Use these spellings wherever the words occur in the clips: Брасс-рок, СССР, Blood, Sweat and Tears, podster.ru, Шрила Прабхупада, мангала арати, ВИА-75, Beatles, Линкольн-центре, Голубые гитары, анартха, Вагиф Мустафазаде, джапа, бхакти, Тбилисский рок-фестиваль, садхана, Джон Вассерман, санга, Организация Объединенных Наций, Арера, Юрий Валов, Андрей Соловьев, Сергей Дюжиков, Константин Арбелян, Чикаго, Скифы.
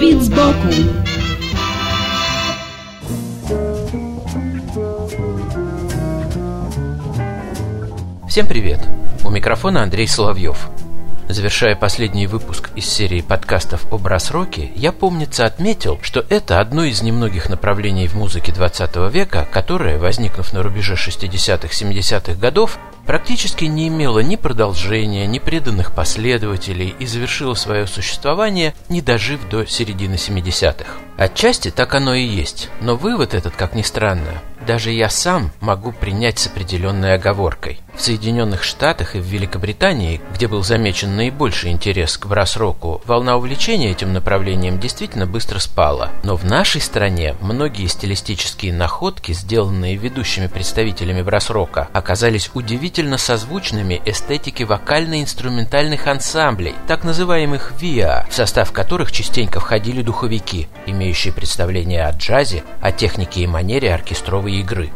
Вид сбоку. Всем привет! У микрофона Андрей Соловьев. Завершая последний выпуск из серии подкастов о брасс-роке, я, помнится, отметил, что это одно из немногих направлений в музыке 20 века, которое, возникнув на рубеже 60-70-х годов, практически не имела ни продолжения, ни преданных последователей и завершила свое существование, не дожив до середины 70-х. Отчасти так оно и есть, но вывод этот, как ни странно, даже я сам могу принять с определенной оговоркой. В Соединенных Штатах и в Великобритании, где был замечен наибольший интерес к брасс-року, волна увлечения этим направлением действительно быстро спала. Но в нашей стране многие стилистические находки, сделанные ведущими представителями брасс-рока, оказались удивительно созвучными эстетике вокально-инструментальных ансамблей, так называемых ВИА, в состав которых частенько входили духовики, имеющие представление о джазе, о технике и манере оркестровой игры.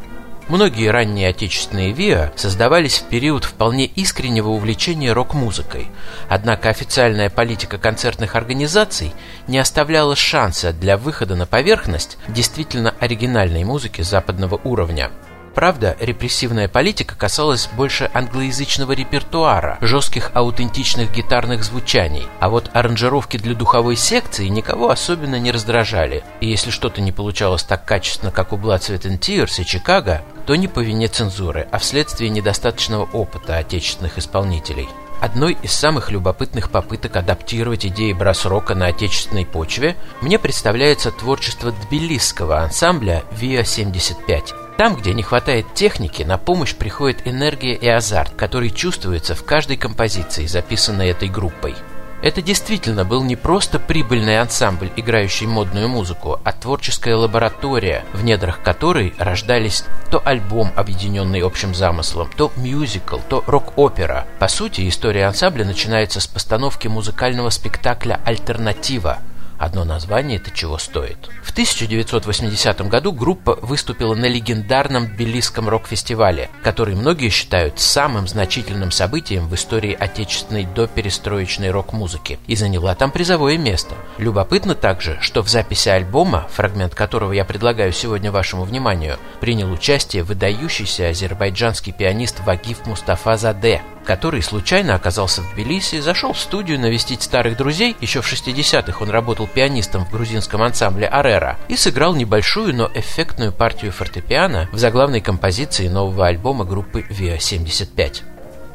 Многие ранние отечественные ВИА создавались в период вполне искреннего увлечения рок-музыкой, однако официальная политика концертных организаций не оставляла шанса для выхода на поверхность действительно оригинальной музыки западного уровня. Правда, репрессивная политика касалась больше англоязычного репертуара, жестких аутентичных гитарных звучаний, а вот аранжировки для духовой секции никого особенно не раздражали, и если что-то не получалось так качественно, как у Blood, Sweat and Tears и Чикаго, то не по вине цензуры, а вследствие недостаточного опыта отечественных исполнителей. Одной из самых любопытных попыток адаптировать идеи брасс-рока на отечественной почве мне представляется творчество тбилисского ансамбля «ВИА-75». Там, где не хватает техники, на помощь приходит энергия и азарт, который чувствуется в каждой композиции, записанной этой группой. Это действительно был не просто прибыльный ансамбль, играющий модную музыку, а творческая лаборатория, в недрах которой рождались то альбом, объединенный общим замыслом, то мюзикл, то рок-опера. По сути, история ансамбля начинается с постановки музыкального спектакля «Альтернатива». Одно название это чего стоит. В 1980 году группа выступила на легендарном Тбилисском рок-фестивале, который многие считают самым значительным событием в истории отечественной доперестроечной рок-музыки, и заняла там призовое место. Любопытно также, что в записи альбома, фрагмент которого я предлагаю сегодня вашему вниманию, принял участие выдающийся азербайджанский пианист Вагиф Мустафазаде, который случайно оказался в Тбилиси, зашел в студию навестить старых друзей, еще в 60-х он работал пианистом в грузинском ансамбле «Арера», и сыграл небольшую, но эффектную партию фортепиано в заглавной композиции нового альбома группы «ВИА-75».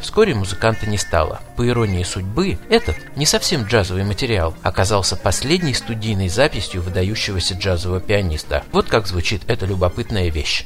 Вскоре музыканта не стало. По иронии судьбы, этот, не совсем джазовый материал, оказался последней студийной записью выдающегося джазового пианиста. Вот как звучит эта любопытная вещь.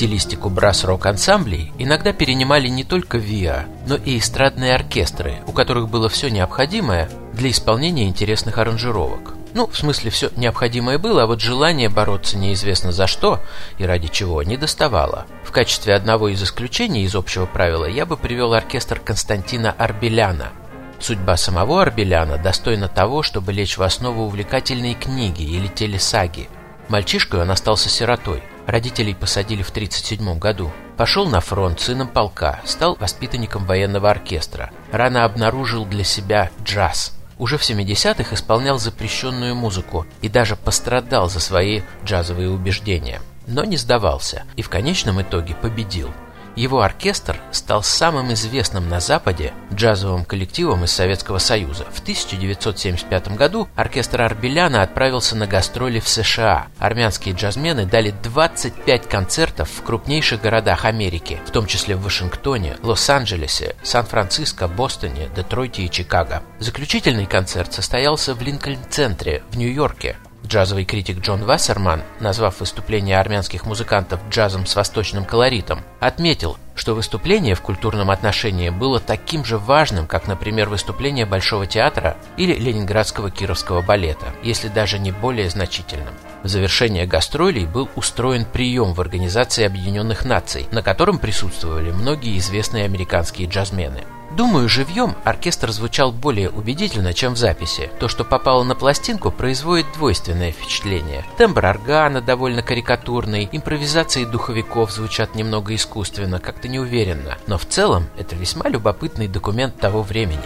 стилистику брасс-рок ансамблей иногда перенимали не только ВИА, но и эстрадные оркестры, у которых было все необходимое для исполнения интересных аранжировок. Ну, в смысле, все необходимое было, а вот желание бороться неизвестно за что и ради чего не доставало. В качестве одного из исключений из общего правила я бы привел оркестр Константина Арбеляна. Судьба самого Арбеляна достойна того, чтобы лечь в основу увлекательной книги или телесаги. Мальчишкой он остался сиротой. Родителей посадили в 1937 году. Пошел на фронт сыном полка, стал воспитанником военного оркестра. Рано обнаружил для себя джаз. Уже в 70-х исполнял запрещенную музыку и даже пострадал за свои джазовые убеждения. Но не сдавался и в конечном итоге победил. Его оркестр стал самым известным на Западе джазовым коллективом из Советского Союза. В 1975 году оркестр Арбеляна отправился на гастроли в США. Армянские джазмены дали 25 концертов в крупнейших городах Америки, в том числе в Вашингтоне, Лос-Анджелесе, Сан-Франциско, Бостоне, Детройте и Чикаго. Заключительный концерт состоялся в Линкольн-центре в Нью-Йорке. Джазовый критик Джон Вассерман, назвав выступление армянских музыкантов джазом с восточным колоритом, отметил, что выступление в культурном отношении было таким же важным, как, например, выступление Большого театра или Ленинградского Кировского балета, если даже не более значительным. В завершение гастролей был устроен прием в Организации Объединенных Наций, на котором присутствовали многие известные американские джазмены. Думаю, живьем оркестр звучал более убедительно, чем в записи. То, что попало на пластинку, производит двойственное впечатление. Тембр органа довольно карикатурный, импровизации духовиков звучат немного искусственно, как-то неуверенно. Но в целом это весьма любопытный документ того времени.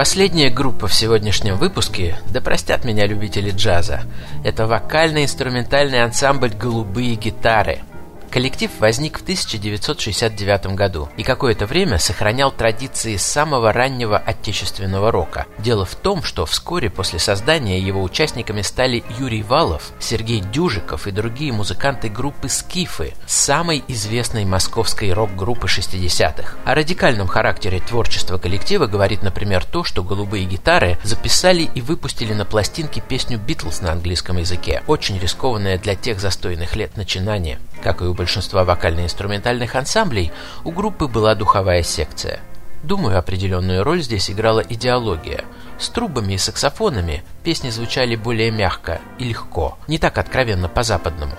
Последняя группа в сегодняшнем выпуске, да простят меня любители джаза, это вокально-инструментальный ансамбль «Голубые гитары». Коллектив возник в 1969 году и какое-то время сохранял традиции самого раннего отечественного рока. Дело в том, что вскоре после создания его участниками стали Юрий Валов, Сергей Дюжиков и другие музыканты группы «Скифы», самой известной московской рок-группы 60-х. О радикальном характере творчества коллектива говорит, например, то, что «Голубые гитары» записали и выпустили на пластинке песню «Beatles» на английском языке, очень рискованное для тех застойных лет начинание. Как и у большинства вокально-инструментальных ансамблей, у группы была духовая секция. Думаю, определенную роль здесь играла идеология. С трубами и саксофонами песни звучали более мягко и легко, не так откровенно по-западному.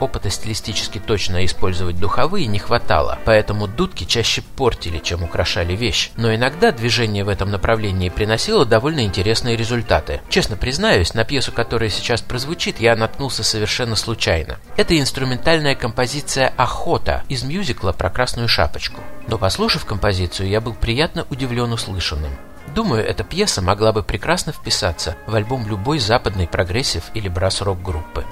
Опыта стилистически точно использовать духовые не хватало, поэтому дудки чаще портили, чем украшали вещь. Но иногда движение в этом направлении приносило довольно интересные результаты. Честно признаюсь, на пьесу, которая сейчас прозвучит, я наткнулся совершенно случайно. Это инструментальная композиция «Охота» из мюзикла про «Красную шапочку». Но послушав композицию, я был приятно удивлен услышанным. Думаю, эта пьеса могла бы прекрасно вписаться в альбом любой западной прогрессив или брасс-рок группы.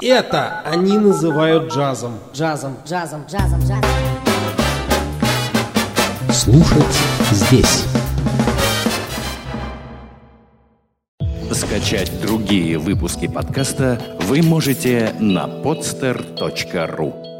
И это они называют джазом. Джазом, джазом, джазом, джазом. Слушать здесь. Скачать другие выпуски подкаста вы можете на podster.ru.